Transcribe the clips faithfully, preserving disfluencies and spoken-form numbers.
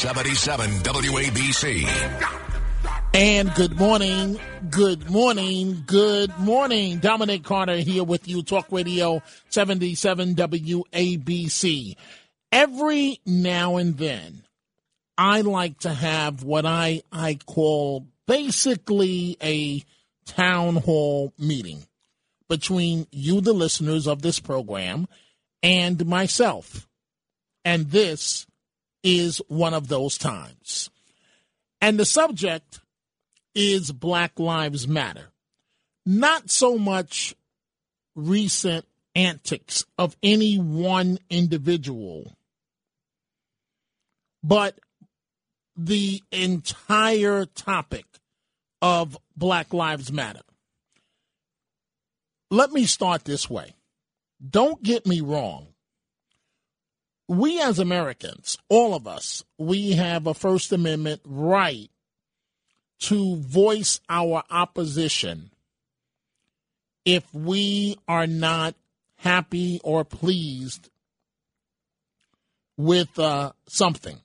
seventy-seven W A B C. And good morning, good morning, good morning. Dominic Carter here with you, Talk Radio seventy-seven W A B C. Every now and then, I like to have what I, I call basically a town hall meeting between you, the listeners of this program, and myself. And this is one of those times. And the subject is Black Lives Matter. Not so much recent antics of any one individual, but the entire topic of Black Lives Matter. Let me start this way. Don't get me wrong. We as Americans, all of us, we have a First Amendment right to voice our opposition if we are not happy or pleased with uh, something.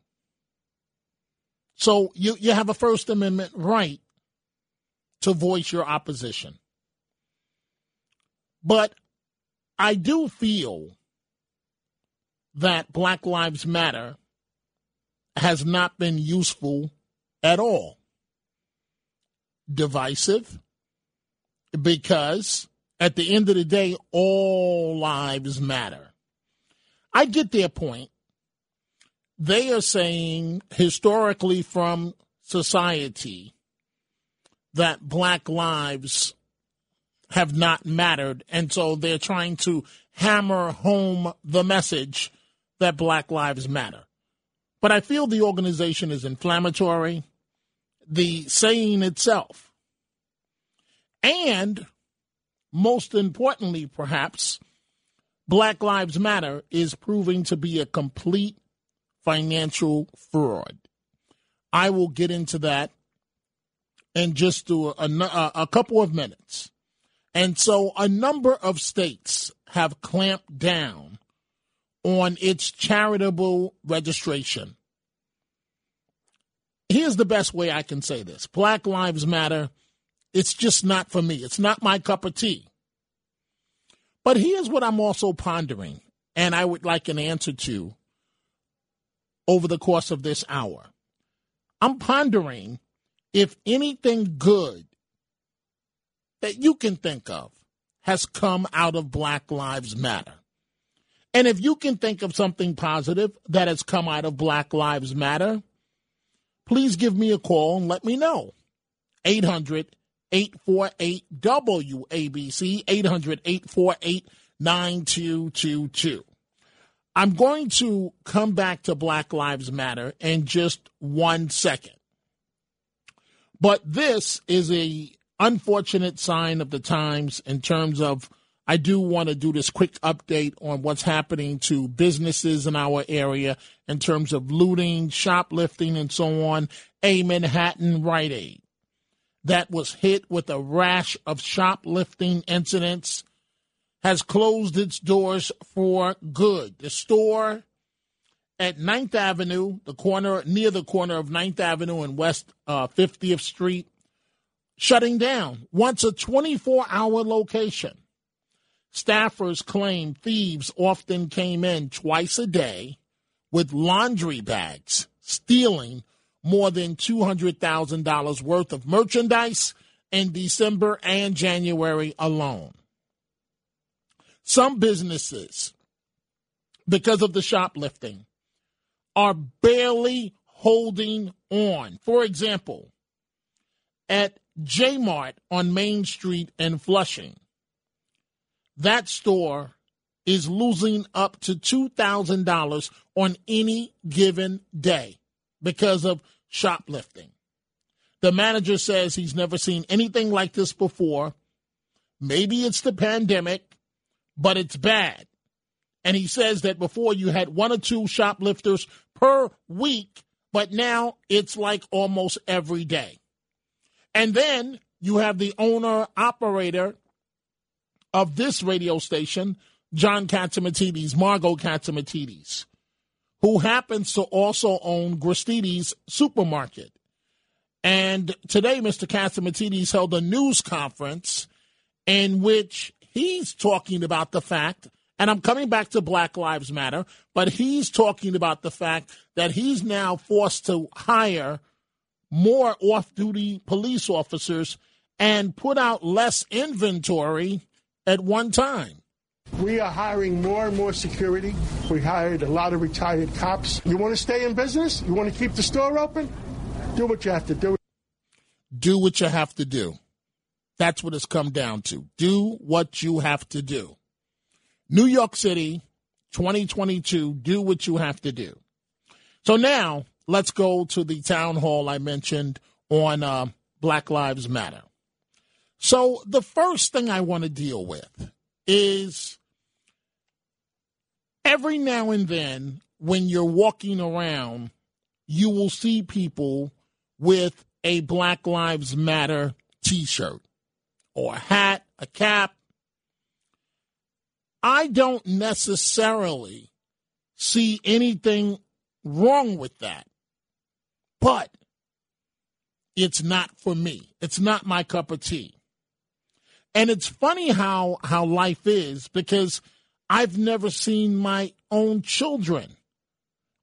So you, you have a First Amendment right to voice your opposition. But I do feel that Black Lives Matter has not been useful at all. Divisive, because at the end of the day, all lives matter. I get their point. They are saying historically from society that black lives have not mattered, and so they're trying to hammer home the message that Black Lives Matter. But I feel the organization is inflammatory, the saying itself, and most importantly, perhaps, Black Lives Matter is proving to be a complete financial fraud. I will get into that in just a, a, a couple of minutes. And so a number of states have clamped down on its charitable registration. Here's the best way I can say this. Black Lives Matter, it's just not for me. It's not my cup of tea. But here's what I'm also pondering, and I would like an answer to over the course of this hour. I'm pondering if anything good that you can think of has come out of Black Lives Matter. And if you can think of something positive that has come out of Black Lives Matter, please give me a call and let me know. eight hundred, eight four eight, W A B C, eight hundred, eight four eight, nine two two two. I'm going to come back to Black Lives Matter in just one second. But this is a unfortunate sign of the times in terms of I do want to do this quick update on what's happening to businesses in our area in terms of looting, shoplifting, and so on. A Manhattan Rite Aid that was hit with a rash of shoplifting incidents has closed its doors for good. The store at ninth Avenue, the corner near the corner of ninth Avenue and West uh, fiftieth Street, shutting down. Once a twenty-four hour location. Staffers claim thieves often came in twice a day with laundry bags, stealing more than two hundred thousand dollars worth of merchandise in December and January alone. Some businesses, because of the shoplifting, are barely holding on. For example, at J Mart on Main Street in Flushing, that store is losing up to two thousand dollars on any given day because of shoplifting. The manager says he's never seen anything like this before. Maybe it's the pandemic, but it's bad. And he says that before you had one or two shoplifters per week, but now it's like almost every day. And then you have the owner-operator of this radio station, John Katsimatidis, Margo Katsimatidis, who happens to also own Gristedes Supermarket. And today, Mister Katsimatidis held a news conference in which he's talking about the fact, and I'm coming back to Black Lives Matter, but he's talking about the fact that he's now forced to hire more off-duty police officers and put out less inventory at one time. We are hiring more and more security. We hired a lot of retired cops. You want to stay in business? You want to keep the store open? Do what you have to do. Do what you have to do. That's what it's come down to. Do what you have to do. New York City, twenty twenty-two, do what you have to do. So now let's go to the town hall I mentioned on uh, Black Lives Matter. So the first thing I want to deal with is every now and then when you're walking around, you will see people with a Black Lives Matter T-shirt or a hat, a cap. I don't necessarily see anything wrong with that, but it's not for me. It's not my cup of tea. And it's funny how, how life is, because I've never seen my own children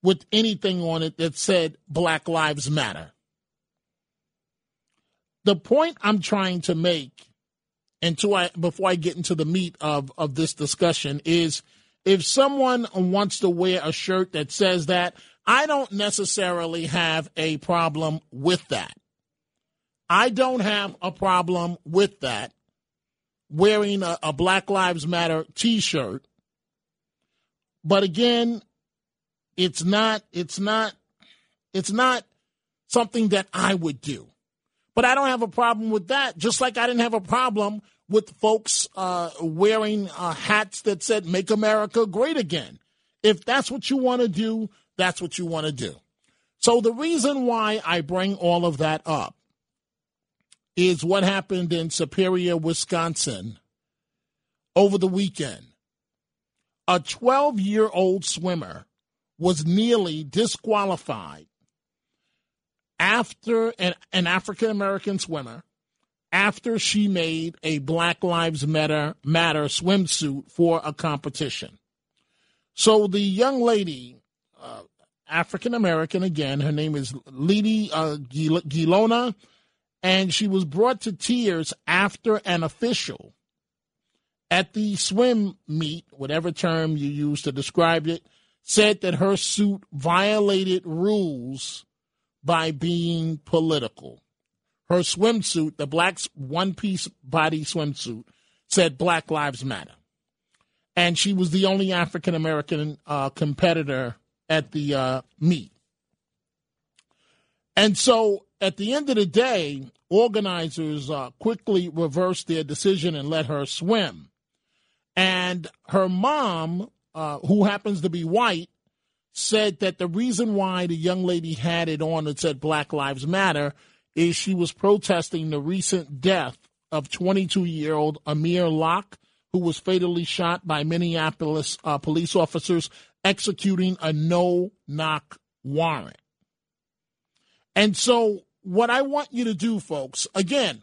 with anything on it that said Black Lives Matter. The point I'm trying to make, until I, before I get into the meat of, of this discussion, is if someone wants to wear a shirt that says that, I don't necessarily have a problem with that. I don't have a problem with that. Wearing a, a Black Lives Matter T-shirt. But again, it's not, it's not, it's not something that I would do. But I don't have a problem with that. Just like I didn't have a problem with folks uh, wearing uh, hats that said "Make America Great Again." If that's what you want to do, that's what you want to do. So the reason why I bring all of that up is what happened in Superior, Wisconsin over the weekend. A twelve-year-old swimmer was nearly disqualified after an, an African-American swimmer after she made a Black Lives Matter, Matter swimsuit for a competition. So the young lady, uh, African-American again, her name is Leidy uh, Gil- Gilona, and she was brought to tears after an official at the swim meet, whatever term you use to describe it, said that her suit violated rules by being political. Her swimsuit, the black one-piece body swimsuit, said Black Lives Matter. And she was the only African-American uh, competitor at the uh, meet. And so at the end of the day, organizers uh, quickly reversed their decision and let her swim. And her mom, uh, who happens to be white, said that the reason why the young lady had it on that said Black Lives Matter is she was protesting the recent death of twenty-two-year-old Amir Locke, who was fatally shot by Minneapolis uh, police officers executing a no-knock warrant. And so what I want you to do, folks, again,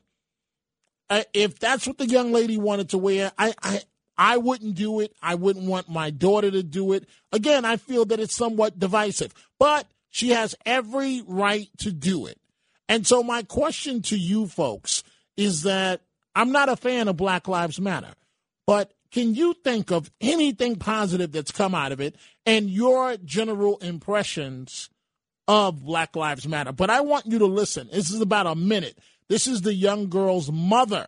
uh, if that's what the young lady wanted to wear, I, I I wouldn't do it. I wouldn't want my daughter to do it. Again, I feel that it's somewhat divisive. But She has every right to do it. And so my question to you folks is that I'm not a fan of Black Lives Matter, but can you think of anything positive that's come out of it and your general impressions of Black Lives Matter? But I want you to listen. This is about a minute. This is the young girl's mother.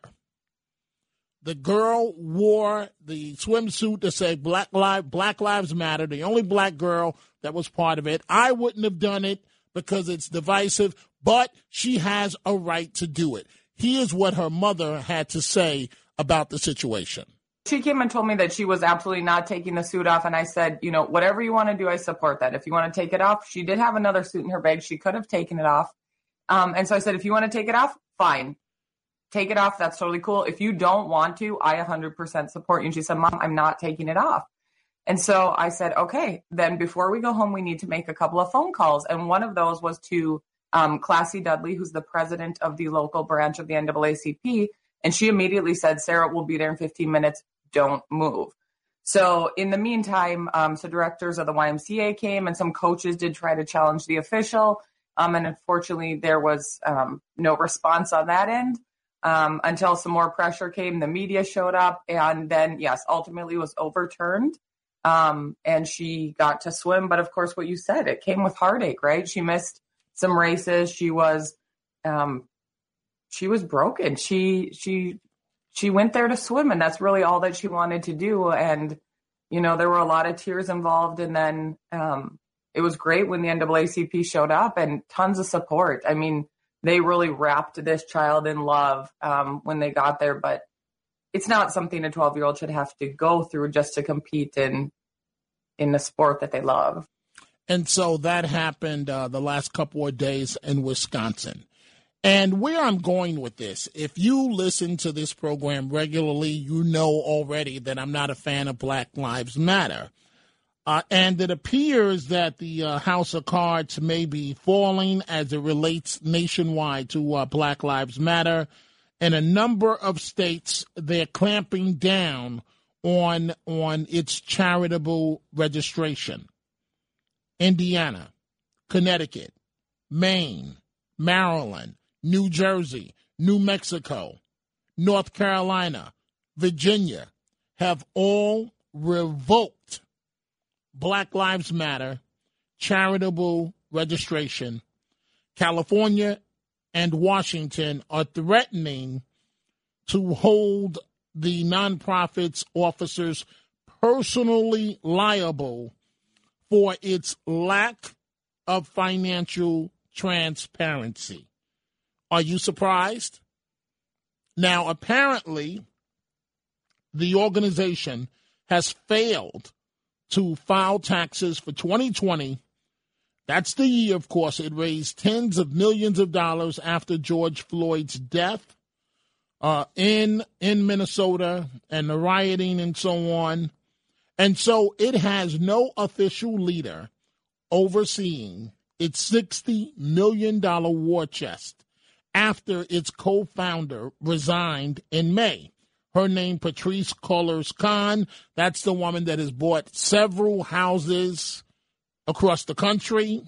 The girl wore the swimsuit that said Black Lives, Black Lives Matter, the only black girl that was part of it. I wouldn't have done it because it's divisive, but she has a right to do it. Here's what her mother had to say about the situation. She came and told me that she was absolutely not taking the suit off. And I said, you know, whatever you want to do, I support that. If you want to take it off, she did have another suit in her bag. She could have taken it off. Um, and so I said, if you want to take it off, fine. Take it off. That's totally cool. If you don't want to, I one hundred percent support you. And she said, Mom, I'm not taking it off. And so I said, okay, then before we go home, we need to make a couple of phone calls. And one of those was to um, Classy Dudley, who's the president of the local branch of the N double A C P. And she immediately said, Sarah, we'll be there in fifteen minutes. Don't move. So in the meantime, um, so directors of the Y M C A came and some coaches did try to challenge the official. Um, and unfortunately, there was um, no response on that end. Um, until some more pressure came, the media showed up, and then, yes, ultimately was overturned, um, and she got to swim. But, of course, what you said, it came with heartache, right? She missed some races. She was um, she was broken. She she she went there to swim, and that's really all that she wanted to do. And, you know, there were a lot of tears involved, and then um, it was great when the N double A C P showed up and tons of support. I mean, they really wrapped this child in love um, when they got there, but it's not something a twelve-year-old should have to go through just to compete in in the sport that they love. And so that happened uh, the last couple of days in Wisconsin. And where I'm going with this, if you listen to this program regularly, you know already that I'm not a fan of Black Lives Matter. Uh, and it appears that the uh, house of cards may be falling as it relates nationwide to uh, Black Lives Matter. In a number of states, they're clamping down on on its charitable registration. Indiana, Connecticut, Maine, Maryland, New Jersey, New Mexico, North Carolina, Virginia have all revoked Black Lives Matter charitable registration. California and Washington are threatening to hold the nonprofit's officers personally liable for its lack of financial transparency. Are you surprised? Now, apparently, the organization has failed to file taxes for twenty twenty. That's the year, of course, it raised tens of millions of dollars after George Floyd's death uh, in, in Minnesota and the rioting and so on. And so it has no official leader overseeing its sixty million dollars war chest after its co-founder resigned in May. Her name, Patrice Cullors Khan. That's the woman that has bought several houses across the country.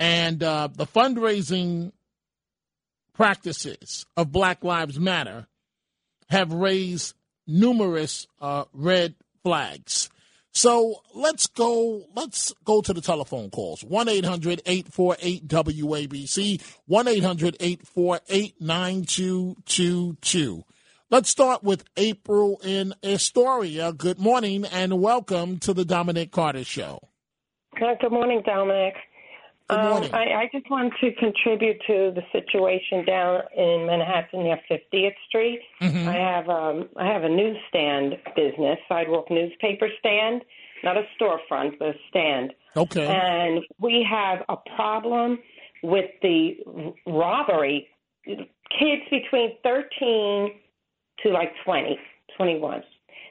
And uh, the fundraising practices of Black Lives Matter have raised numerous uh, red flags. So let's go let's go to the telephone calls. one eight hundred eight four eight W A B C, one eight hundred eight four eight nine two two two. Let's start with April in Astoria. Good morning and welcome to the Dominic Carter Show. Good morning, Dominic. Good morning. Um, I, I just want to contribute to the situation down in Manhattan near fiftieth Street. Mm-hmm. I have um, I have a newsstand business, sidewalk newspaper stand, not a storefront, but a stand. Okay. And we have a problem with the robbery. Kids between thirteen to like twenty, twenty-one.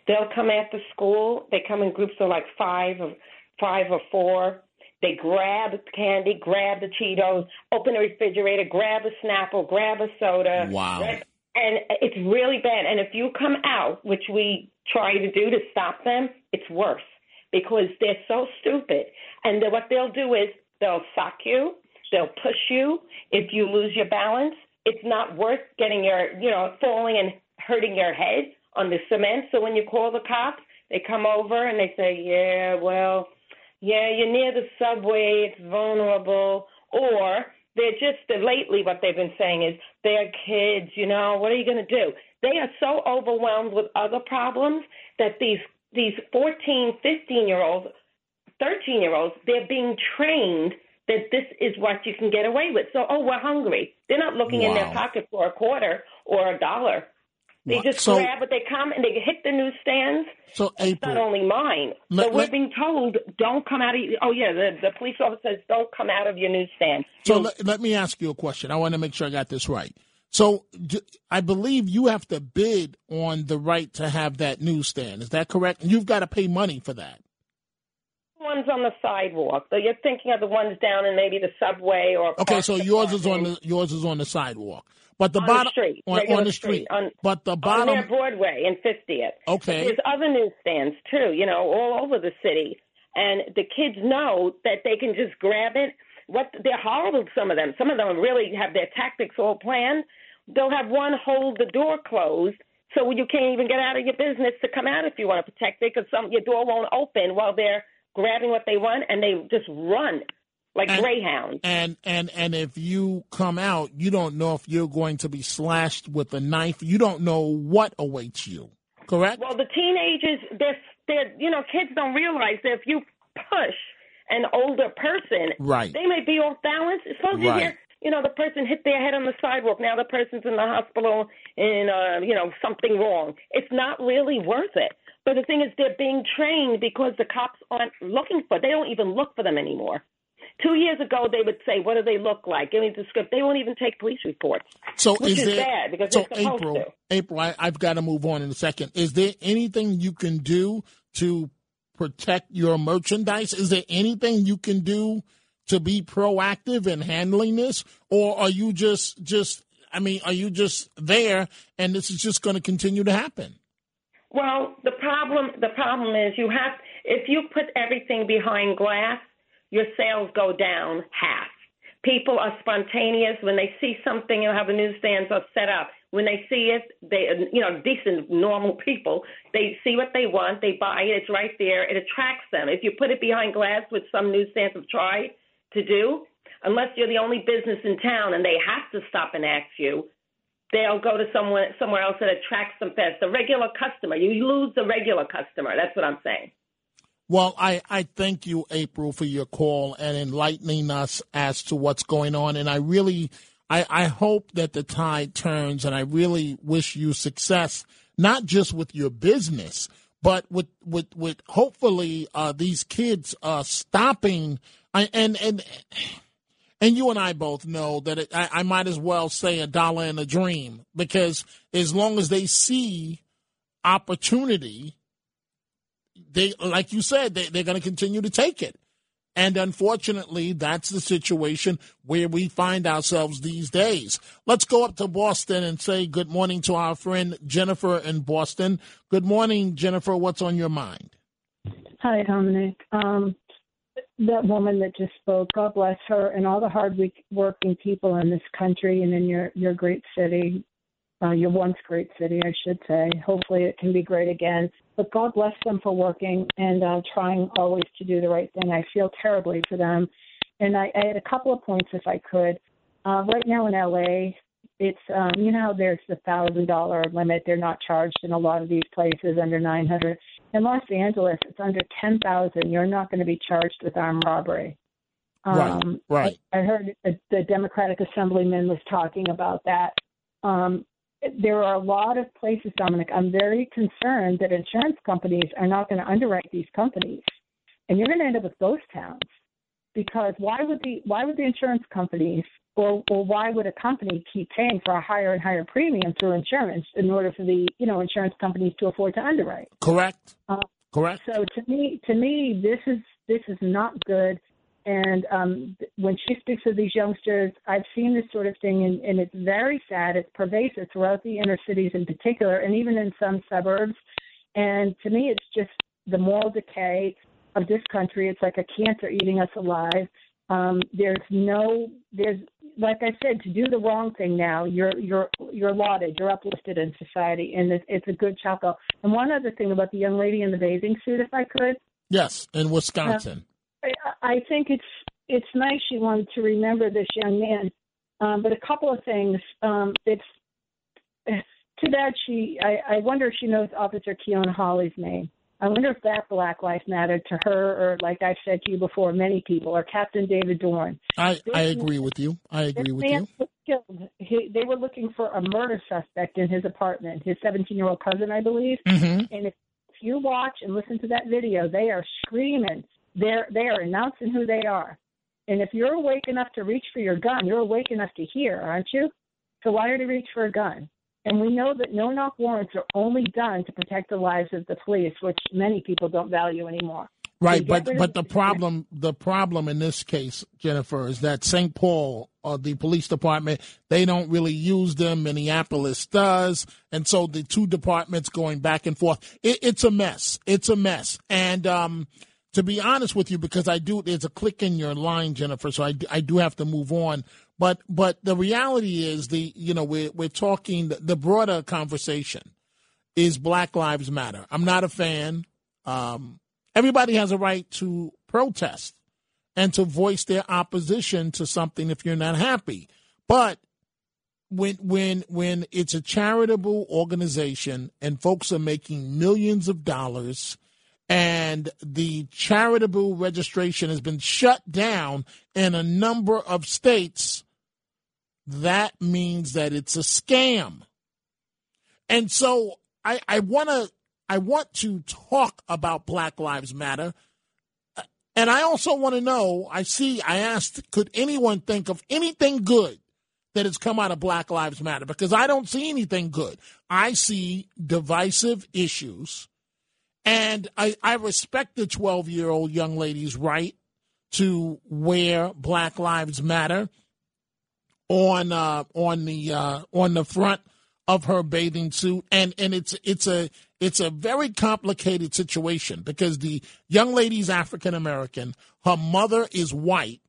They'll come after school. They come in groups of like five or, five or four. They grab candy, grab the Cheetos, open the refrigerator, grab a Snapple, grab a soda. Wow. And it's really bad. And if you come out, which we try to do to stop them, it's worse because they're so stupid. And what they'll do is They'll sock you. They'll push you. If you lose your balance, it's not worth getting your, you know, falling and hurting your head on the cement. So when you call the cops, they come over and they say, yeah, well, yeah, you're near the subway. It's vulnerable. Or they're just lately what they've been saying is they're kids, you know, what are you going to do? They are so overwhelmed with other problems that these these fourteen, fifteen-year-olds, thirteen-year-olds, they're being trained that this is what you can get away with. So, oh, we're hungry. They're not looking wow. in their pocket for a quarter or a dollar. They what? just so, grab what they come and they hit the newsstands. So, April, it's not only mine. Let, so we're let, being told, don't come out of – oh, yeah, the, the police officer says, don't come out of your newsstand. So let, let me ask you a question. I want to make sure I got this right. So I believe you have to bid on the right to have that newsstand. Is that correct? You've got to pay money for that. Ones on the sidewalk. So you're thinking of the ones down in maybe the subway or okay. So yours is on the yours is on the sidewalk, but the bottom on, on the street. On, but the bottom on their Broadway and fiftieth. Okay. There's other newsstands too. You know, all over the city, and the kids know that they can just grab it. What they're horrible. Some of them. Some of them really have their tactics all planned. They'll have one hold the door closed so you can't even get out of your business to come out if you want to protect it because some your door won't open while they're grabbing what they want, and they just run like and, greyhounds. And, and and if you come out, you don't know if you're going to be slashed with a knife. You don't know what awaits you, correct? Well, the teenagers, they're, they're, you know, kids don't realize that if you push an older person, right. they may be off balance. As long as right. you hear, you know, the person hit their head on the sidewalk. Now the person's in the hospital and, uh, you know, something wrong. It's not really worth it. But the thing is, they're being trained because the cops aren't looking for. They don't even look for them anymore. Two years ago, they would say, "What do they look like? Give me the script." They won't even take police reports, so which is, is there, bad because so they're supposed April, to. April, I, I've got to move on in a second. Is there anything you can do to protect your merchandise? Is there anything you can do to be proactive in handling this, or are you just just? I mean, are you just there, and this is just going to continue to happen? Well, the problem the problem is you have if you put everything behind glass, your sales go down half. People are spontaneous when they see something. You know how the newsstands are set up. When they see it, they you know decent normal people they see what they want, they buy it. It's right there. It attracts them. If you put it behind glass, which some newsstands have tried to do, unless you're the only business in town and they have to stop and ask you. They'll go to someone somewhere else that attracts them fast. The regular customer. You lose the regular customer. That's what I'm saying. Well, I, I thank you, April, for your call and enlightening us as to what's going on. And I really, I, I hope that the tide turns, and I really wish you success, not just with your business, but with, with, with hopefully uh, these kids uh, stopping. I, and and... And you and I both know that it, I, I might as well say a dollar and a dream, because as long as they see opportunity, they, like you said, they, they're going to continue to take it. And unfortunately, that's the situation where we find ourselves these days. Let's go up to Boston and say good morning to our friend Jennifer in Boston. Good morning, Jennifer. What's on your mind? Hi, Dominic. Um That woman that just spoke, God bless her, and all the hard-working people in this country and in your, your great city, uh, your once great city, I should say. Hopefully it can be great again. But God bless them for working and uh, trying always to do the right thing. I feel terribly for them. And I, I had a couple of points, if I could. Uh, right now in L A, it's, um, you know, there's the one thousand dollars limit. They're not charged in a lot of these places under nine hundred dollars. In Los Angeles, it's under ten thousand dollars. You're not going to be charged with armed robbery. Um, right, right. I, I heard the, the Democratic assemblyman was talking about that. Um, there are a lot of places, Dominic. I'm very concerned that insurance companies are not going to underwrite these companies. And you're going to end up with ghost towns. Because why would the why would the insurance companies or, or why would a company keep paying for a higher and higher premium through insurance in order for the you know insurance companies to afford to underwrite? Correct. Uh, Correct. So to me, to me, this is this is not good. And um, when she speaks of these youngsters, I've seen this sort of thing, and, and it's very sad. It's pervasive throughout the inner cities in particular, and even in some suburbs. And to me, it's just the moral decay of this country. It's like a cancer eating us alive. Um, there's no, there's, like I said, to do the wrong thing now, you're you're you're lauded, you're uplisted in society, and it's, it's a good chapo. And one other thing about the young lady in the bathing suit, if I could. Yes, in Wisconsin. Uh, I, I think it's it's nice she wanted to remember this young man, um, but a couple of things. Um, it's to that she, I, I wonder if she knows Officer Keona Hawley's name. I wonder if that Black Lives Matter to her, or like I've said to you before, many people, or Captain David Dorn. I, I agree with you. I agree with you. This man was killed. He, they were looking for a murder suspect in his apartment, his seventeen-year-old cousin, I believe. Mm-hmm. And if, if you watch and listen to that video, they are screaming. They're, they are announcing who they are. And if you're awake enough to reach for your gun, you're awake enough to hear, aren't you? So why are they reach for a gun? And we know that no-knock warrants are only done to protect the lives of the police, which many people don't value anymore. Right, but but the problem the problem in this case, Jennifer, is that Saint Paul, uh, the police department, they don't really use them. Minneapolis does, and so the two departments going back and forth. It, it's a mess. It's a mess. And um, to be honest with you, because I do, there's a click in your line, Jennifer, so I I do have to move on. But but the reality is the you know we're we're talking the broader conversation is Black Lives Matter. I'm not a fan. Um, everybody has a right to protest and to voice their opposition to something if you're not happy. But when when when it's a charitable organization and folks are making millions of dollars, and the charitable registration has been shut down in a number of states, that means that it's a scam. And so I, I want to I want to talk about Black Lives Matter. And I also want to know, I see, I asked, could anyone think of anything good that has come out of Black Lives Matter? Because I don't see anything good. I see divisive issues. And I, I respect the twelve-year-old young lady's right to wear Black Lives Matter on uh, on the uh, on the front of her bathing suit, and and it's it's a it's a very complicated situation because the young lady's African American, her mother is white,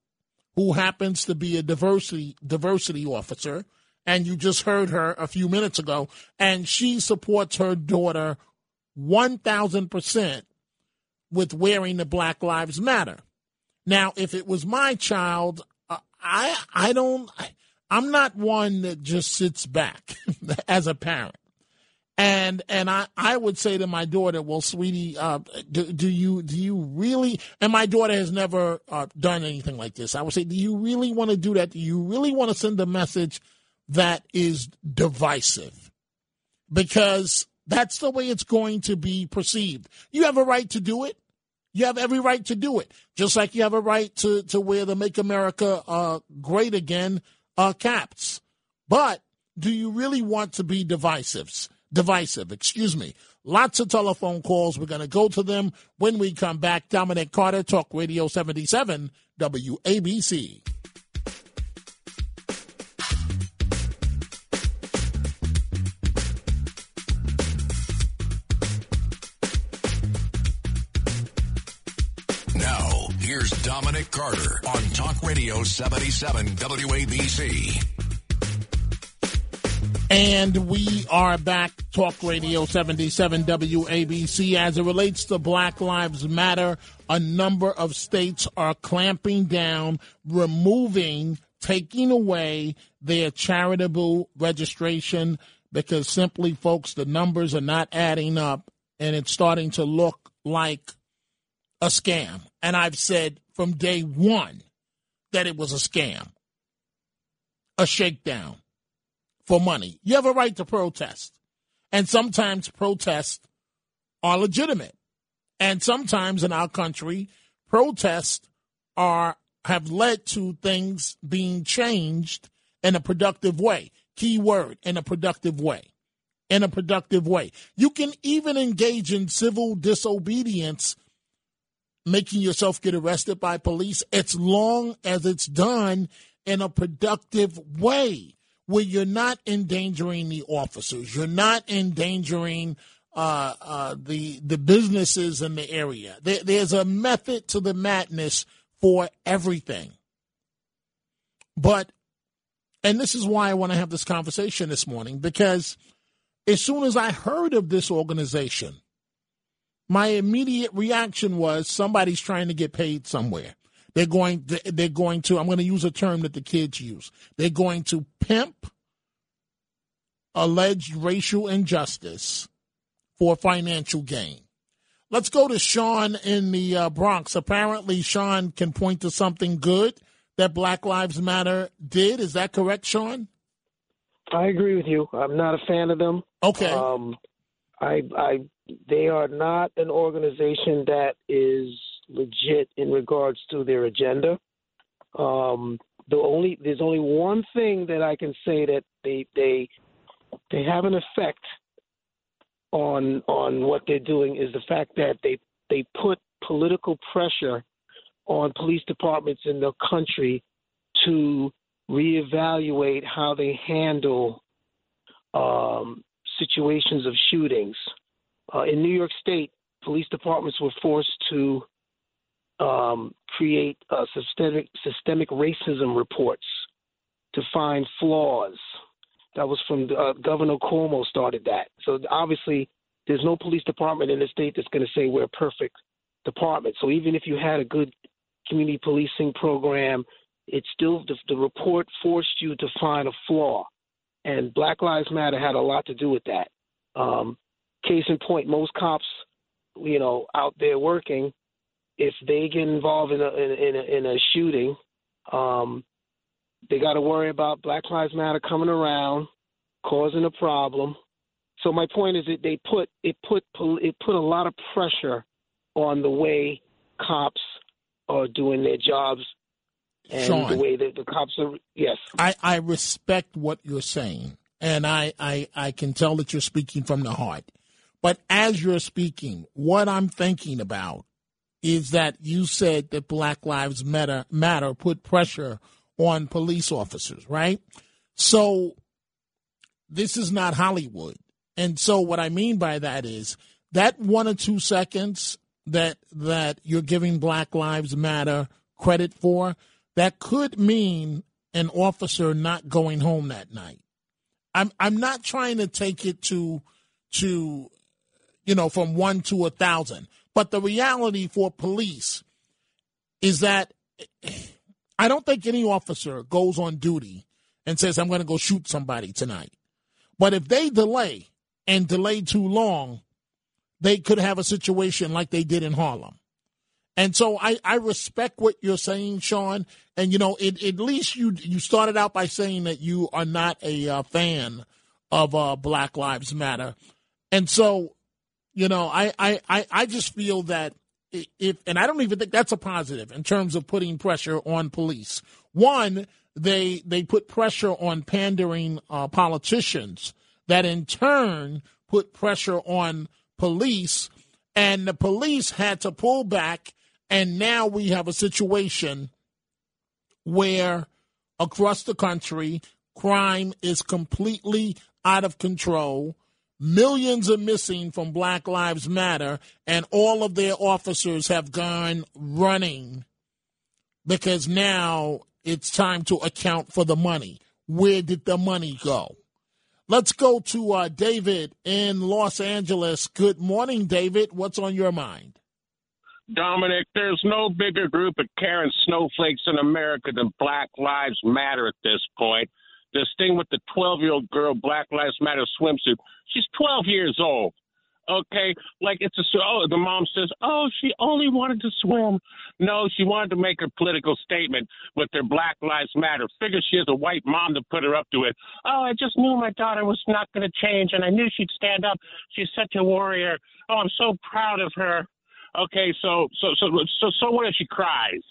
who happens to be a diversity diversity officer, and you just heard her a few minutes ago, and she supports her daughter one thousand percent with wearing the Black Lives Matter. Now, if it was my child, uh, I I don't I, I'm not one that just sits back as a parent. And and I, I would say to my daughter, well, sweetie, uh, do, do you do you really? And my daughter has never uh, done anything like this. I would say, do you really want to do that? Do you really want to send a message that is divisive? Because that's the way it's going to be perceived. You have a right to do it. You have every right to do it, just like you have a right to, to wear the Make America uh, Great Again uh, caps. But do you really want to be divisive? Divisive, excuse me. Lots of telephone calls. We're going to go to them when we come back. Dominic Carter, Talk Radio seventy-seven, W A B C. Dominic Carter on Talk Radio seventy-seven W A B C. And we are back, Talk Radio seventy-seven W A B C. As it relates to Black Lives Matter, a number of states are clamping down, removing, taking away their charitable registration because simply, folks, the numbers are not adding up and it's starting to look like a scam. And I've said from day one that it was a scam, a shakedown for money. You have a right to protest. And sometimes protests are legitimate. And sometimes in our country, protests are have led to things being changed in a productive way. Key word, in a productive way. In a productive way. You can even engage in civil disobedience, making yourself get arrested by police, as long as it's done in a productive way where you're not endangering the officers, you're not endangering uh, uh, the the businesses in the area. There, there's a method to the madness for everything. But, and this is why I want to have this conversation this morning, because as soon as I heard of this organization, my immediate reaction was somebody's trying to get paid somewhere. They're going to, they're going to, I'm going to use a term that the kids use. They're going to pimp alleged racial injustice for financial gain. Let's go to Sean in the uh, Bronx. Apparently, Sean can point to something good that Black Lives Matter did. Is that correct, Sean? I agree with you. I'm not a fan of them. Okay. Um, I, I, they are not an organization that is legit in regards to their agenda. Um, the only there's only one thing that I can say that they they they have an effect on on what they're doing is the fact that they they put political pressure on police departments in the country to reevaluate how they handle um, situations of shootings. Uh, in New York State, police departments were forced to um, create uh, systemic systemic racism reports to find flaws. That was from uh, Governor Cuomo started that. So obviously, there's no police department in the state that's going to say we're a perfect department. So even if you had a good community policing program, it still the, the report forced you to find a flaw. And Black Lives Matter had a lot to do with that. Um, case in point, most cops, you know, out there working, if they get involved in a in a, in a shooting, um, they got to worry about Black Lives Matter coming around, causing a problem. So my point is that they put it put it put a lot of pressure on the way cops are doing their jobs and Sean, the way that the cops are. Yes, I, I respect what you're saying, and I, I I can tell that you're speaking from the heart. But as you're speaking, what I'm thinking about is that you said that Black Lives Matter, matter put pressure on police officers, right? So this is not Hollywood. And so what I mean by that is that one or two seconds that that you're giving Black Lives Matter credit for, that could mean an officer not going home that night. I'm I'm not trying to take it to to you know, from one to a thousand. But the reality for police is that I don't think any officer goes on duty and says, I'm going to go shoot somebody tonight. But if they delay and delay too long, they could have a situation like they did in Harlem. And so I, I respect what you're saying, Sean. And, you know, it, at least you you started out by saying that you are not a uh, fan of uh, Black Lives Matter. And so, you know, I, I, I, I just feel that if, and I don't even think that's a positive in terms of putting pressure on police. One, they they put pressure on pandering uh, politicians that in turn put pressure on police, and the police had to pull back. And now we have a situation where across the country, crime is completely out of control. Millions are missing from Black Lives Matter, and all of their officers have gone running because now it's time to account for the money. Where did the money go? Let's go to uh, David in Los Angeles. Good morning, David. What's on your mind? Dominic, there's no bigger group of Karen snowflakes in America than Black Lives Matter at this point. This thing with the twelve-year-old girl, Black Lives Matter swimsuit. She's twelve years old, okay? Like, it's a, oh, the mom says, oh, she only wanted to swim. No, she wanted to make her political statement with their Black Lives Matter. Figure she has a white mom to put her up to it. Oh, I just knew my daughter was not going to change, and I knew she'd stand up. She's such a warrior. Oh, I'm so proud of her. Okay, so so so so, so what if she cries?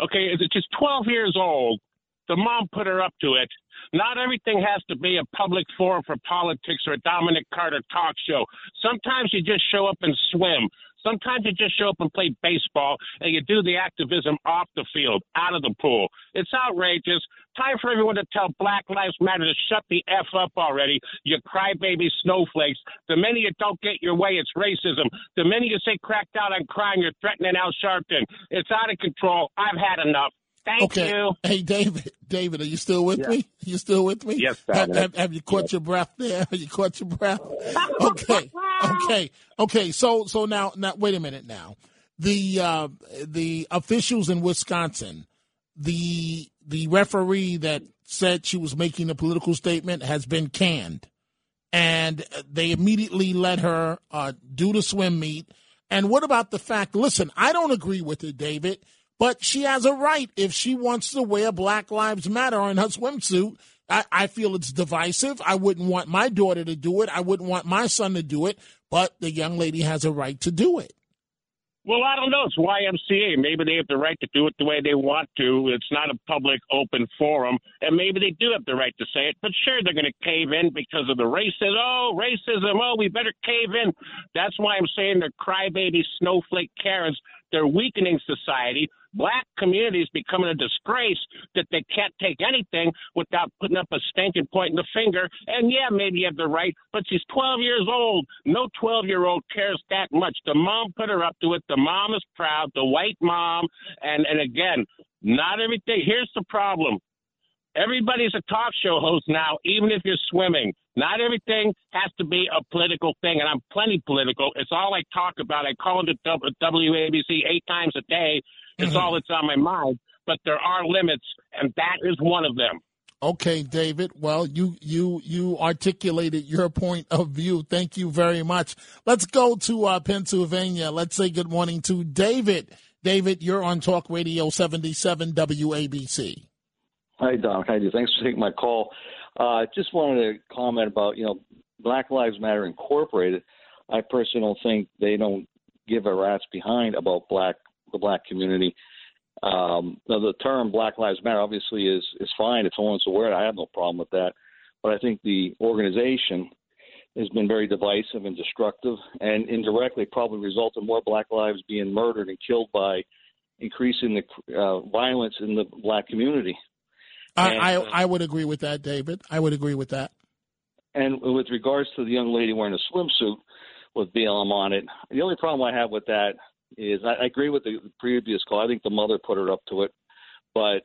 Okay, she's twelve years old. The mom put her up to it. Not everything has to be a public forum for politics or a Dominic Carter talk show. Sometimes you just show up and swim. Sometimes you just show up and play baseball, and you do the activism off the field, out of the pool. It's outrageous. Time for everyone to tell Black Lives Matter to shut the F up already, you crybaby snowflakes. The minute you don't get your way, it's racism. The minute you say crack down on crime, you're threatening Al Sharpton. It's out of control. I've had enough. Thank okay. you. Hey, David. David, are you still with yeah. me? You still with me? Yes, sir. Have, have, have you caught yes. your breath there? Have you caught your breath? Okay. Okay. Okay. So, so now, now, wait a minute. Now, the uh, the officials in Wisconsin, the the referee that said she was making a political statement has been canned, and they immediately let her uh, do the swim meet. And what about the fact? Listen, I don't agree with it, David. But she has a right if she wants to wear Black Lives Matter in her swimsuit. I, I feel it's divisive. I wouldn't want my daughter to do it. I wouldn't want my son to do it. But the young lady has a right to do it. Well, I don't know. It's Y M C A. Maybe they have the right to do it the way they want to. It's not a public open forum. And maybe they do have the right to say it. But sure, they're going to cave in because of the racism. Oh, racism. Oh, we better cave in. That's why I'm saying they're crybaby snowflake Karens. They're weakening society. Black communities becoming a disgrace that they can't take anything without putting up a stinking point in the finger. And yeah, maybe you have the right, but she's twelve years old. No twelve-year-old cares that much. The mom put her up to it. The mom is proud, the white mom. And, and again, not everything. Here's the problem. Everybody's a talk show host now, even if you're swimming. Not everything has to be a political thing, and I'm plenty political. It's all I talk about. I call into W A B C eight times a day. It's mm-hmm. all that's on my mind. But there are limits, and that is one of them. Okay, David. Well, you you you articulated your point of view. Thank you very much. Let's go to uh, Pennsylvania. Let's say good morning to David. David, you're on Talk Radio seventy-seven W A B C. Hi, Doc. Hi, dude. Thanks for taking my call. Uh, just wanted to comment about, you know, Black Lives Matter Incorporated. I personally don't think they don't give a rat's behind about black the black community. Um, now the term Black Lives Matter obviously is, is fine. If someone's aware, I have no problem with that. But I think the organization has been very divisive and destructive and indirectly probably resulted in more black lives being murdered and killed by increasing the uh, violence in the black community. I, I I would agree with that, David. I would agree with that. And with regards to the young lady wearing a swimsuit with B L M on it, the only problem I have with that is I, I agree with the previous call. I think the mother put her up to it. But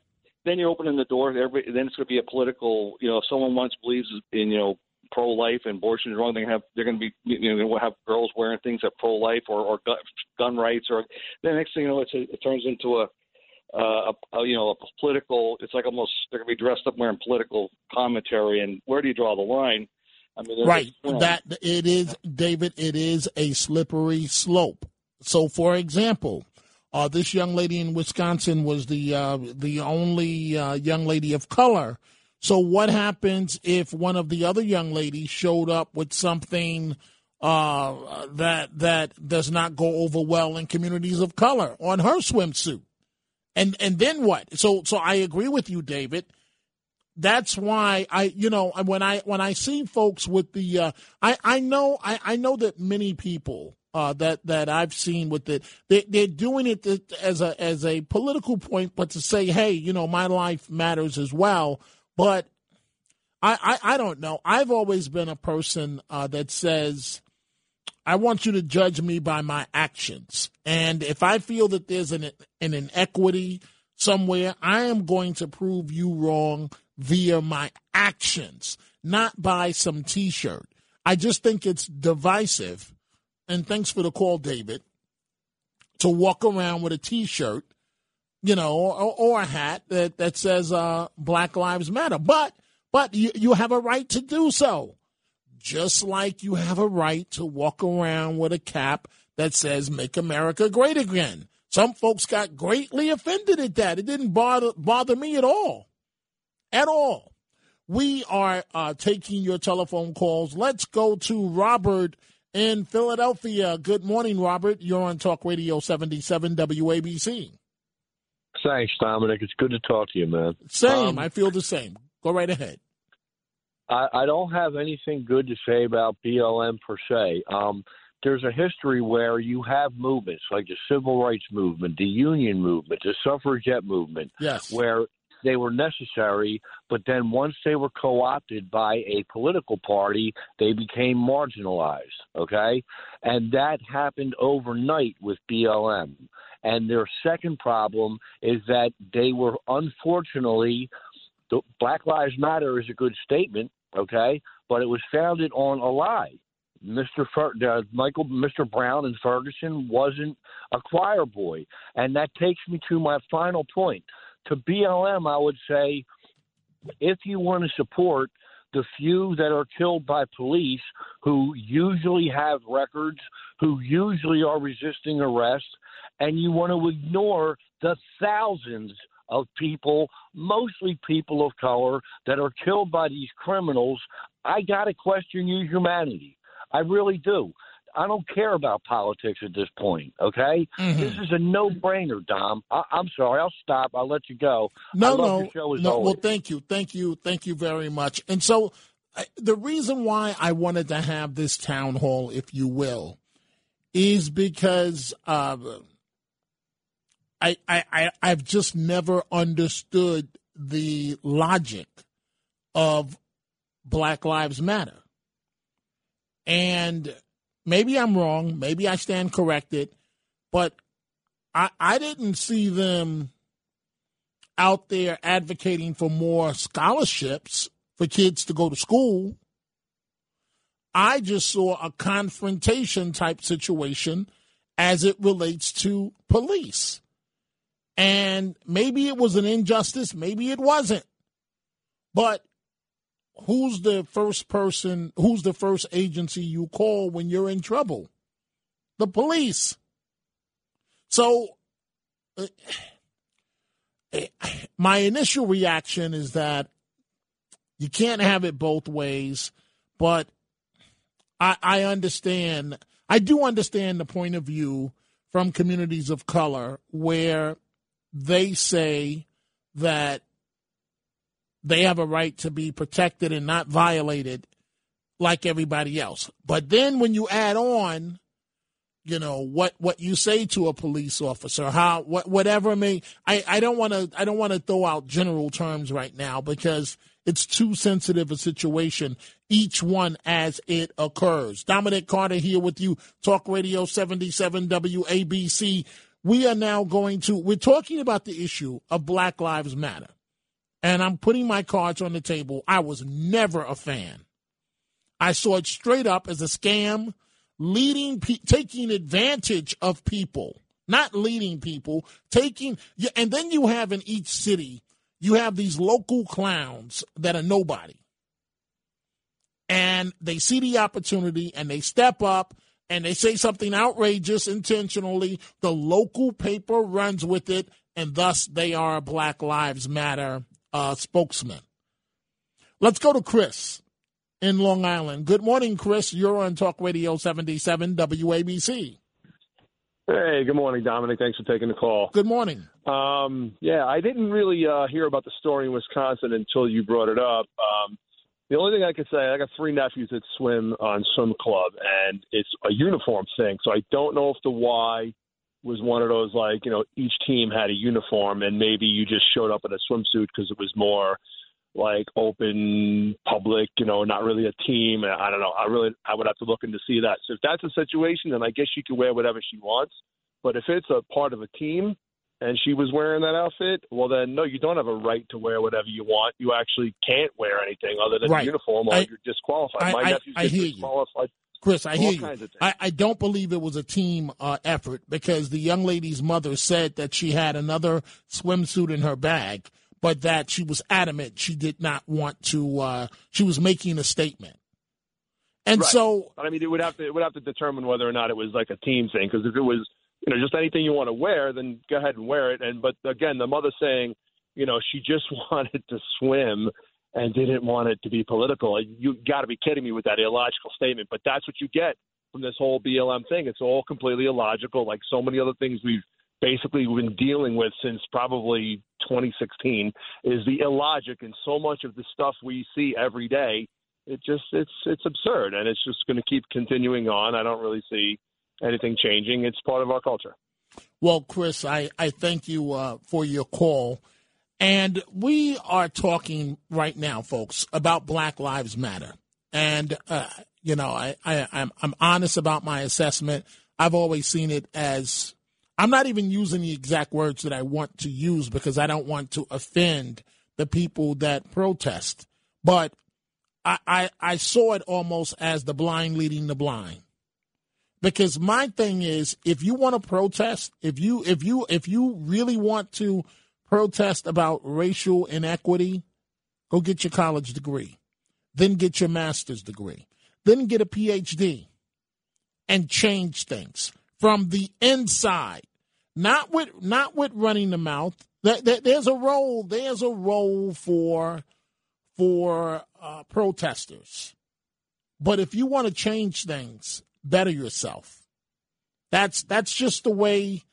then you're opening the door. Every, then it's going to be a political, you know, if someone once believes in, you know, pro-life and abortion is wrong, they're going to have, they're going to be, you know, have girls wearing things that are pro-life or, or gun, gun rights. Or the next thing you know, it's a, it turns into a, Uh, a, a, you know, a political, it's like almost they're going to be dressed up wearing political commentary. And where do you draw the line? I mean, right. That it is, David, it is a slippery slope. So, for example, uh, this young lady in Wisconsin was the uh, the only uh, young lady of color. So what happens if one of the other young ladies showed up with something uh, that that does not go over well in communities of color on her swimsuit? And and then what? So so I agree with you, David. That's why I, you know, when I when I see folks with the, uh, I I know I, I know that many people uh, that that I've seen with it, they they're doing it as a as a political point, but to say, hey, you know, my life matters as well. But I I, I don't know. I've always been a person uh, that says, I want you to judge me by my actions. And if I feel that there's an, an inequity somewhere, I am going to prove you wrong via my actions, not by some T-shirt. I just think it's divisive. And thanks for the call, David, to walk around with a T-shirt, you know, or, or a hat that, that says uh, Black Lives Matter. But, but you, you have a right to do so. Just like you have a right to walk around with a cap that says, Make America Great Again. Some folks got greatly offended at that. It didn't bother, bother me at all. At all. We are uh, taking your telephone calls. Let's go to Robert in Philadelphia. Good morning, Robert. You're on Talk Radio seventy-seven W A B C. Thanks, Dominic. It's good to talk to you, man. Same. Um, I feel the same. Go right ahead. I, I don't have anything good to say about B L M per se. Um, there's a history where you have movements like the Civil Rights Movement, the Union Movement, the Suffragette Movement, yes. where they were necessary, but then once they were co-opted by a political party, they became marginalized, okay? And that happened overnight with B L M. And their second problem is that they were, unfortunately, the Black Lives Matter is a good statement, okay, but it was founded on a lie. Mister Fer- uh, Michael, Mister Brown in Ferguson wasn't a choir boy. And that takes me to my final point. To B L M, I would say, if you want to support the few that are killed by police who usually have records, who usually are resisting arrest, and you want to ignore the thousands of people, mostly people of color, that are killed by these criminals, I got to question your humanity. I really do. I don't care about politics at this point, okay? Mm-hmm. This is a no-brainer, Dom. I- I'm sorry. I'll stop. I'll let you go. No, I love no. Your show as no. Always. Well, thank you. Thank you. Thank you very much. And so I, the reason why I wanted to have this town hall, if you will, is because uh, I, I, I, I've just never understood the logic of Black Lives Matter. And maybe I'm wrong. Maybe I stand corrected. But I, I didn't see them out there advocating for more scholarships for kids to go to school. I just saw a confrontation type situation as it relates to police. And maybe it was an injustice. Maybe it wasn't. But who's the first person, who's the first agency you call when you're in trouble? The police. So uh, my initial reaction is that you can't have it both ways, but I, I understand, I do understand the point of view from communities of color where they say that they have a right to be protected and not violated like everybody else. But then when you add on, you know, what, what you say to a police officer, how, what, whatever may, I, I don't want to, I don't want to throw out general terms right now because it's too sensitive a situation, each one as it occurs. Dominic Carter here with you, Talk Radio seventy-seven W A B C. We are now going to, we're talking about the issue of Black Lives Matter. And I'm putting my cards on the table. I was never a fan. I saw it straight up as a scam, leading, pe- taking advantage of people, not leading people, taking. And then you have in each city, you have these local clowns that are nobody. And they see the opportunity and they step up and they say something outrageous intentionally. The local paper runs with it, and thus they are Black Lives Matter Uh, spokesman. Let's go to Chris in Long Island. Good morning, Chris. You're on Talk Radio seventy-seven W A B C. Hey, good morning, Dominic. Thanks for taking the call. Good morning. Um, yeah, I didn't really uh, hear about the story in Wisconsin until you brought it up. Um, the only thing I could say, I got three nephews that swim on swim club, and it's a uniform thing, so I don't know if the why was one of those, like, you know, each team had a uniform and maybe you just showed up in a swimsuit because it was more like open public, you know, not really a team. I don't know. I really, I would have to look in to see that. So if that's a situation, then I guess she can wear whatever she wants. But if it's a part of a team and she was wearing that outfit, well then, no, you don't have a right to wear whatever you want. You actually can't wear anything other than right. a uniform or I, you're disqualified. I, My I, nephew's I, I disqualified. Chris, I hear you. I, I don't believe it was a team uh, effort because the young lady's mother said that she had another swimsuit in her bag, but that she was adamant she did not want to. Uh, she was making a statement, and right. so I mean, it would have to it would have to determine whether or not it was like a team thing. Because if it was, you know, just anything you want to wear, then go ahead and wear it. And but again, the mother saying, you know, she just wanted to swim and didn't want it to be political. You got to be kidding me with that illogical statement. But that's what you get from this whole B L M thing. It's all completely illogical, like so many other things we've basically been dealing with since probably twenty sixteen, is the illogic in so much of the stuff we see every day. It just, it's it's absurd, and it's just going to keep continuing on. I don't really see anything changing. It's part of our culture. Well, Chris, I, I thank you uh, for your call. And we are talking right now, folks, about Black Lives Matter. And, uh, you know, I, I, I'm, I'm honest about my assessment. I've always seen it as, I'm not even using the exact words that I want to use because I don't want to offend the people that protest. But I, I, I saw it almost as the blind leading the blind. Because my thing is, if you want to protest, if you if you if you really want to protest about racial inequity, go get your college degree, then get your master's degree, then get a P H D, and change things from the inside. Not with not with running the mouth. There's a role. There's a role for for uh, protesters, but if you want to change things, better yourself. That's that's just the way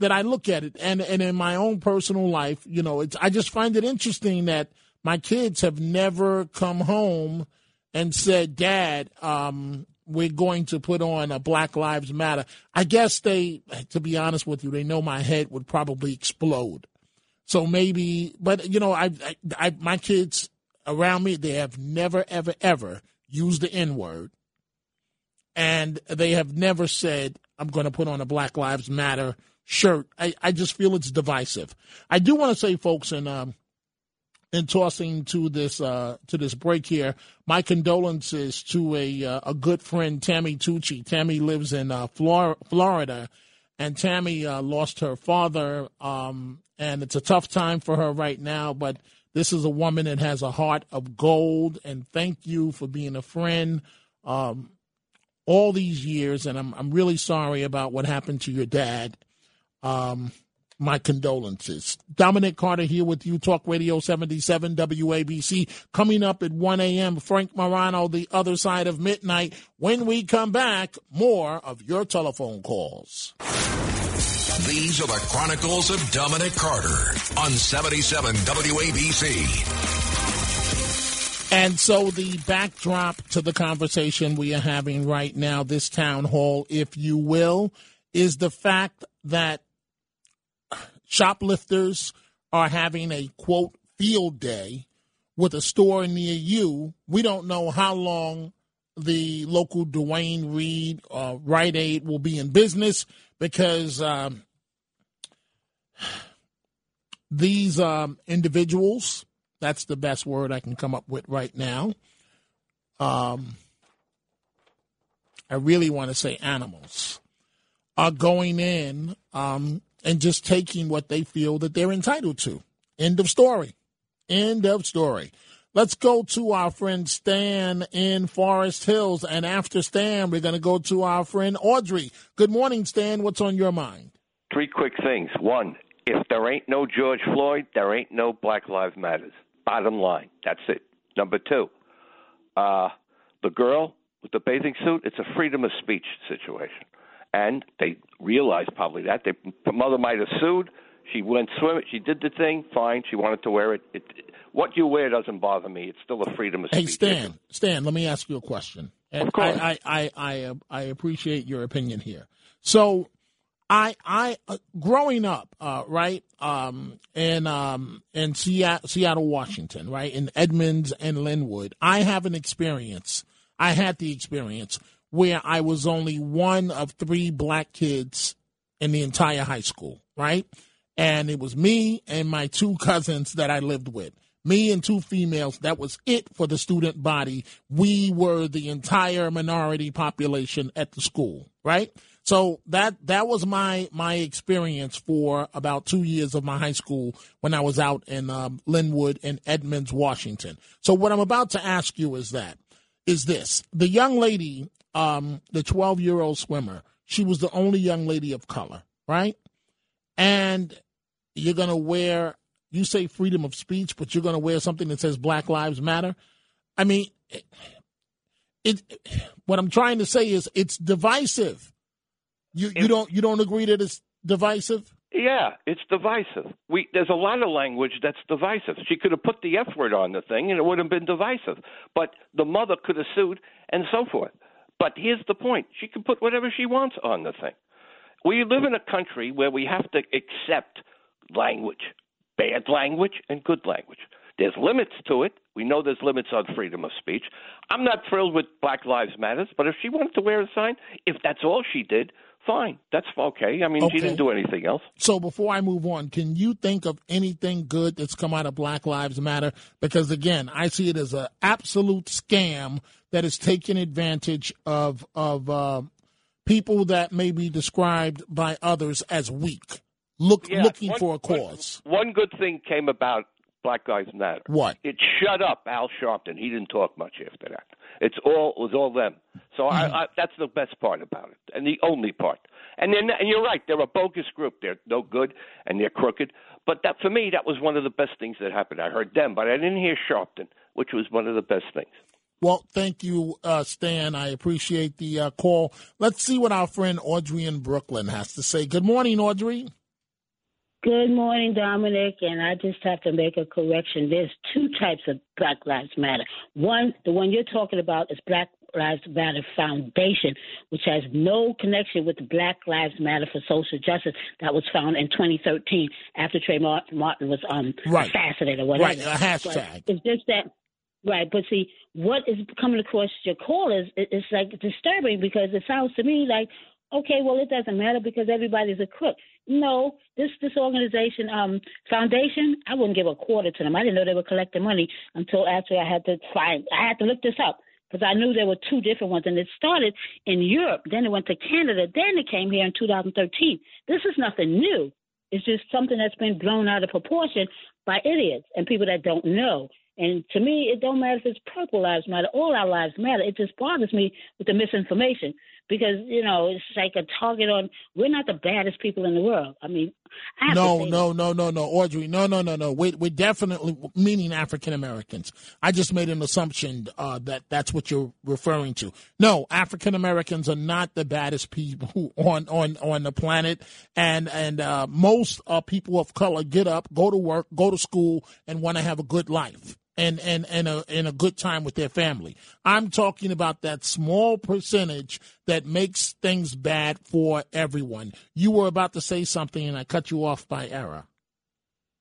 that I look at it. And and in my own personal life, you know, it's I just find it interesting that my kids have never come home and said, Dad, um, we're going to put on a Black Lives Matter. I guess they, to be honest with you, they know my head would probably explode. So maybe, but, you know, I, I, I my kids around me, they have never, ever, ever used the N-word. And they have never said, I'm going to put on a Black Lives Matter shirt. I, I just feel it's divisive. I do want to say, folks, in, um, in tossing to this uh, to this break here, my condolences to a uh, a good friend, Tammy Tucci. Tammy lives in uh, Flor- Florida, and Tammy uh, lost her father, um, and it's a tough time for her right now, but this is a woman that has a heart of gold, and thank you for being a friend. Um all these years, and I'm I'm really sorry about what happened to your dad. Um, my condolences. Dominic Carter here with you, Talk Radio seventy-seven W A B C. Coming up at one a.m., Frank Morano, The Other Side of Midnight. When we come back, more of your telephone calls. These are the Chronicles of Dominic Carter on seventy-seven W A B C. And so the backdrop to the conversation we are having right now, this town hall, if you will, is the fact that shoplifters are having a, quote, field day with a store near you. We don't know how long the local Duane Reade uh, Rite Aid will be in business because um, these um, individuals... That's the best word I can come up with right now. Um, I really want to say animals are going in um, and just taking what they feel that they're entitled to. End of story. End of story. Let's go to our friend Stan in Forest Hills. And after Stan, we're going to go to our friend Audrey. Good morning, Stan. What's on your mind? Three quick things. One, if there ain't no George Floyd, there ain't no Black Lives Matters. Bottom line, that's it. Number two, uh, the girl with the bathing suit, it's a freedom of speech situation. And they realized probably that. They, the mother might have sued. She went swimming. She did the thing. Fine. She wanted to wear it. It, it what you wear doesn't bother me. It's still a freedom of hey, speech. Hey, Stan, issue. Stan, let me ask you a question. Of course. I, I, I, I, I appreciate your opinion here. So I, I, uh, growing up, uh, right, um, in, um, in Seattle, Seattle, Washington, right, in Edmonds and Linwood, I have an experience. I had the experience where I was only one of three black kids in the entire high school, right? And it was me and my two cousins that I lived with, me and two females. That was it for the student body. We were the entire minority population at the school, right? So that that was my my experience for about two years of my high school when I was out in um, Linwood and Edmonds, Washington. So what I'm about to ask you is that is this. The young lady, um, the twelve-year-old swimmer, she was the only young lady of color, right? And you're going to wear, you say freedom of speech, but you're going to wear something that says Black Lives Matter? I mean, it, it, what I'm trying to say is it's divisive. You you don't you don't agree that it's divisive? Yeah, it's divisive. We there's a lot of language that's divisive. She could have put the F word on the thing and it would have been divisive. But the mother could have sued and so forth. But here's the point. She can put whatever she wants on the thing. We live in a country where we have to accept language. bad language and good language. There's limits to it. We know there's limits on freedom of speech. I'm not thrilled with Black Lives Matter, but if she wanted to wear a sign, if that's all she did, fine. That's okay. I mean, okay. She didn't do anything else. So before I move on, can you think of anything good that's come out of Black Lives Matter? Because, again, I see it as an absolute scam that is taking advantage of, of uh, people that may be described by others as weak, look, yeah, looking one, for a cause. One, one good thing came about Black Lives Matter. What? It shut up Al Sharpton. He didn't talk much after that. It's all it was all them. So mm. I, I, that's the best part about it, and the only part. And then, and you're right. They're a bogus group. They're no good, and they're crooked. But that, for me, that was one of the best things that happened. I heard them, but I didn't hear Sharpton, which was one of the best things. Well, thank you, uh, Stan. I appreciate the uh, call. Let's see what our friend Audrey in Brooklyn has to say. Good morning, Audrey. Good morning, Dominic, and I just have to make a correction. There's two types of Black Lives Matter. One, the one you're talking about is Black Lives Matter Foundation, which has no connection with the Black Lives Matter for Social Justice that was founded in twenty thirteen after Trey Martin was um, right. assassinated or whatever. Right, a hashtag. But it's just that, right, but see, what is coming across your call is it's like disturbing because it sounds to me like, okay, well, it doesn't matter because everybody's a crook. No, this this organization, um, foundation, I wouldn't give a quarter to them. I didn't know they were collecting money until after I had to find. I had to look this up because I knew there were two different ones. And it started in Europe. Then it went to Canada. Then it came here in two thousand thirteen. This is nothing new. It's just something that's been blown out of proportion by idiots and people that don't know. And to me, it don't matter if it's Purple Lives Matter. All our lives matter. It just bothers me with the misinformation because, you know, it's like a target on we're not the baddest people in the world. I mean, I have no, to say no, no, no, no, Audrey. No, no, no, no. We're, we're definitely meaning African-Americans. I just made an assumption uh, that that's what you're referring to. No, African-Americans are not the baddest people on, on, on the planet. And, and uh, most uh, people of color get up, go to work, go to school, and want to have a good life. And and and a and a good time with their family. I'm talking about that small percentage that makes things bad for everyone. You were about to say something, and I cut you off by error.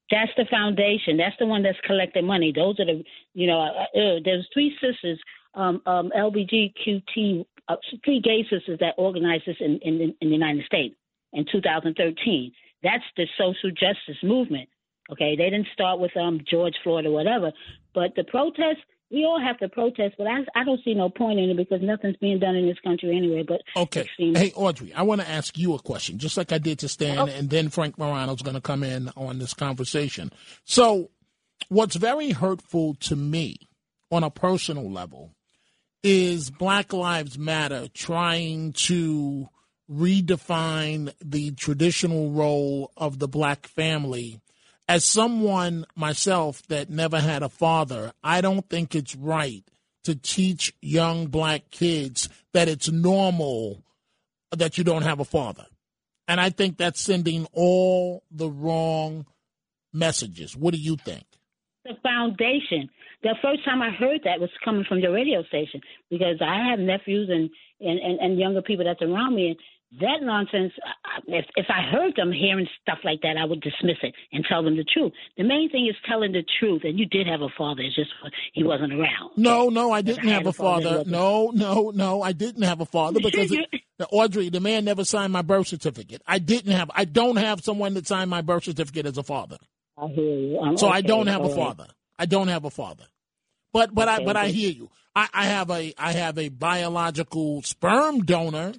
That's the foundation. That's the one that's collecting money. Those are the you know. Uh, there's three sisters, um, um, L G B T Q T, uh, three gay sisters that organized this in, in in the United States in two thousand thirteen. That's the social justice movement. Okay, they didn't start with um George Floyd or whatever. But the protest, we all have to protest, but I, I don't see no point in it because nothing's being done in this country anyway. But okay. Hey, Audrey, I want to ask you a question, just like I did to Stan, oh. and then Frank Morano's going to come in on this conversation. So what's very hurtful to me on a personal level is Black Lives Matter trying to redefine the traditional role of the Black family. As someone myself that never had a father, I don't think it's right to teach young Black kids that it's normal that you don't have a father. And I think that's sending all the wrong messages. What do you think? The foundation. The first time I heard that was coming from the radio station because I have nephews and, and, and, and younger people that's around me. And that nonsense, if, if I heard them hearing stuff like that, I would dismiss it and tell them the truth. The main thing is telling the truth. And you did have a father. It's just he wasn't around. No, no, I didn't I have a father. father. No, no, no, I didn't have a father because, it, Audrey, the man never signed my birth certificate. I didn't have, I don't have someone that signed my birth certificate as a father. I hear you. I'm so okay, I don't have a father. Right. I don't have a father. But but okay, I but okay. I hear you. I, I have a I have a biological sperm donor.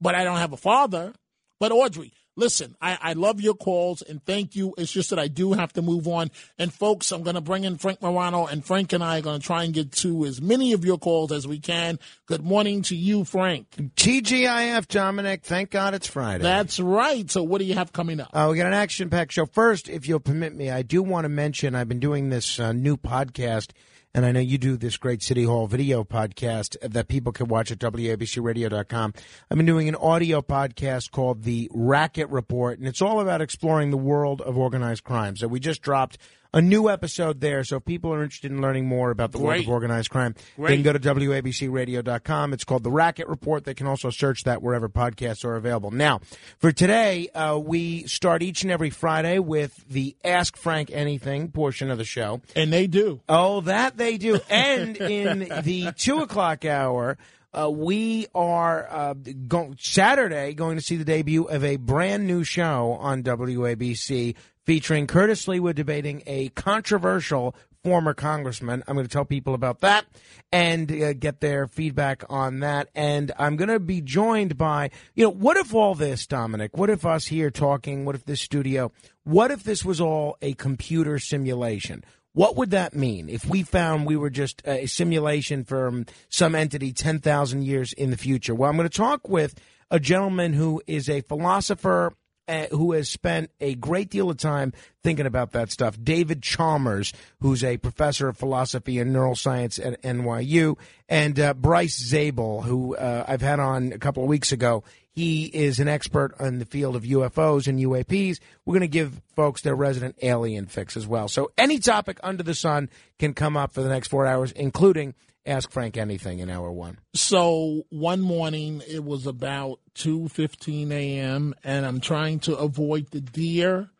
But I don't have a father. But, Audrey, listen, I, I love your calls, and thank you. It's just that I do have to move on. And, folks, I'm going to bring in Frank Morano, and Frank and I are going to try and get to as many of your calls as we can. Good morning to you, Frank. T G I F, Dominic. Thank God it's Friday. That's right. So what do you have coming up? Uh, we got an action-packed show. First, if you'll permit me, I do want to mention I've been doing this uh, new podcast. And I know you do this great City Hall video podcast that people can watch at W A B C radio dot com. I've been doing an audio podcast called The Racket Report, and it's all about exploring the world of organized crime. So we just dropped a new episode there. So if people are interested in learning more about the world of organized crime, Great. They can go to W A B C radio dot com. It's called The Racket Report. They can also search that wherever podcasts are available. Now, for today, uh, we start each and every Friday with the Ask Frank Anything portion of the show. And they do. Oh, that they do. And in the two o'clock hour... Uh, we are uh, go- Saturday going to see the debut of a brand new show on W A B C featuring Curtis Lee. We're debating a controversial former congressman. I'm going to tell people about that and uh, get their feedback on that. And I'm going to be joined by, you know, what if all this, Dominic? What if us here talking? What if this studio? What if this was all a computer simulation? What would that mean if we found we were just a simulation from some entity ten thousand years in the future? Well, I'm going to talk with a gentleman who is a philosopher uh, who has spent a great deal of time thinking about that stuff, David Chalmers, who's a professor of philosophy and neuroscience at N Y U, and uh, Bryce Zabel, who uh, I've had on a couple of weeks ago. He is an expert on the field of U F Os and U A Ps. We're going to give folks their resident alien fix as well. So any topic under the sun can come up for the next four hours, including Ask Frank Anything in hour one. So one morning it was about two fifteen a.m., and I'm trying to avoid the deer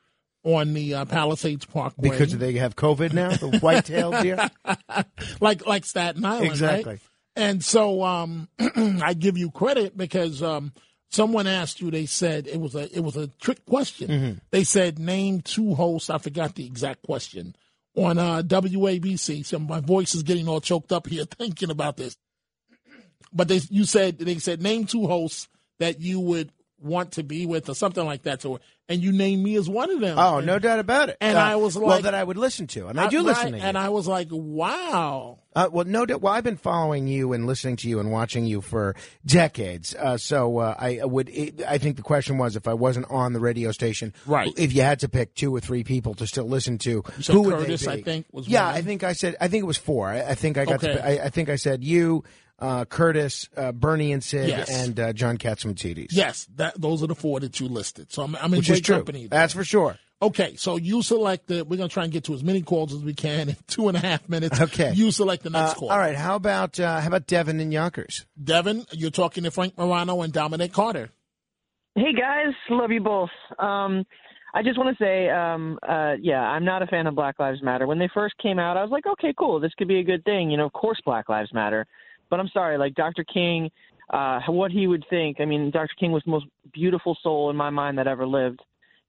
on the uh, Palisades Parkway. Because they have COVID now, the white-tailed deer? like, like Staten Island, exactly. Right? And so um, I give you credit because um, – someone asked you, they said, it was a it was a trick question. Mm-hmm. They said, name two hosts, I forgot the exact question, on uh, W A B C. So my voice is getting all choked up here thinking about this. But they you said, they said, name two hosts that you would want to be with or something like that. So, and you named me as one of them. Oh, and, no doubt about it. And uh, I was like. Well, that I would listen to. And I, I do listen right, to you. And I was like, wow. Uh, well, no doubt. Well, I've been following you and listening to you and watching you for decades. Uh, so uh, I would. It, I think the question was, if I wasn't on the radio station, right. If you had to pick two or three people to still listen to, so who Curtis, would they be? I think was yeah. One. I think I said. I think it was four. I, I think I got. Okay. To, I, I think I said you, uh, Curtis, uh, Bernie, and Sid, yes. and uh, John Katsimatidis. Yes, that, those are the four that you listed. So I'm, I'm in great company. There. That's for sure. Okay, so you select the. We're going to try and get to as many calls as we can in two and a half minutes. Okay. You select the next uh, call. All right, how about uh, how about Devin and Yonkers? Devin, you're talking to Frank Morano and Dominic Carter. Hey, guys. Love you both. Um, I just want to say, um, uh, yeah, I'm not a fan of Black Lives Matter. When they first came out, I was like, okay, cool. This could be a good thing. You know, of course Black Lives Matter. But I'm sorry, like Doctor King, uh, what he would think. I mean, Doctor King was the most beautiful soul in my mind that ever lived.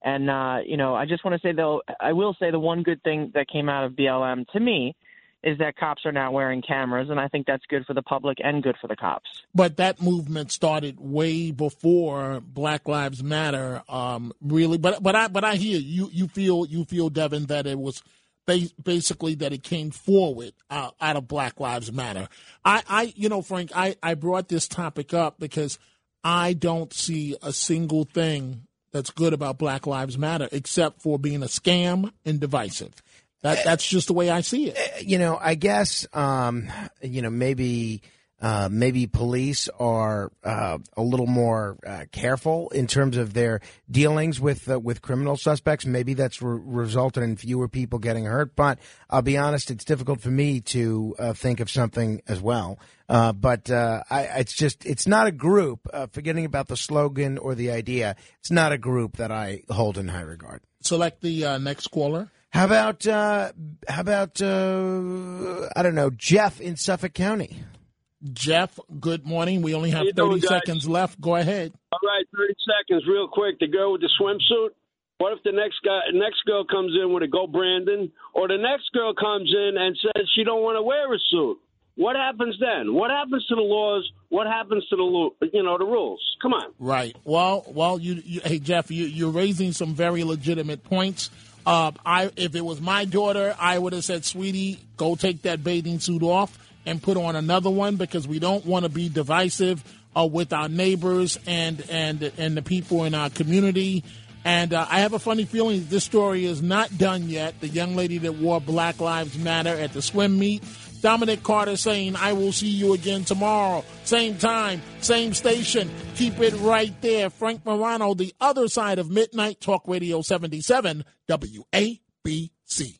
And, uh, you know, I just want to say, though, I will say the one good thing that came out of B L M to me is that cops are now wearing cameras. And I think that's good for the public and good for the cops. But that movement started way before Black Lives Matter, um, really. But but I but I hear you. You feel you feel, Devin, that it was ba- basically that it came forward uh, out of Black Lives Matter. I, I you know, Frank, I, I brought this topic up because I don't see a single thing that's good about Black Lives Matter, except for being a scam and divisive. That, that's just the way I see it. You know, I guess, um, you know, maybe uh, maybe police are uh, a little more uh, careful in terms of their dealings with uh, with criminal suspects. Maybe that's re- resulted in fewer people getting hurt. But I'll be honest, it's difficult for me to uh, think of something as well. Uh, but uh, I, it's just it's not a group, uh, forgetting about the slogan or the idea. It's not a group that I hold in high regard. Select the uh, next caller. How about uh, how about, uh, I don't know, Jeff in Suffolk County. Jeff, good morning. We only have thirty seconds left. Go ahead. All right, thirty seconds real quick to go with the swimsuit. What if the next guy, next girl comes in with a Go Brandon, or the next girl comes in and says she don't want to wear a suit? What happens then? What happens to the laws? What happens to the you know the rules? Come on. Right. Well, well, you, you hey Jeff, you, you're raising some very legitimate points. Uh, I if it was my daughter, I would have said, "Sweetie, go take that bathing suit off and put on another one because we don't want to be divisive uh, with our neighbors and and and the people in our community." And uh, I have a funny feeling this story is not done yet. The young lady that wore Black Lives Matter at the swim meet. Dominic Carter saying, I will see you again tomorrow. Same time, same station. Keep it right there. Frank Morano, the other side of midnight. Talk Radio seventy-seven W A B C.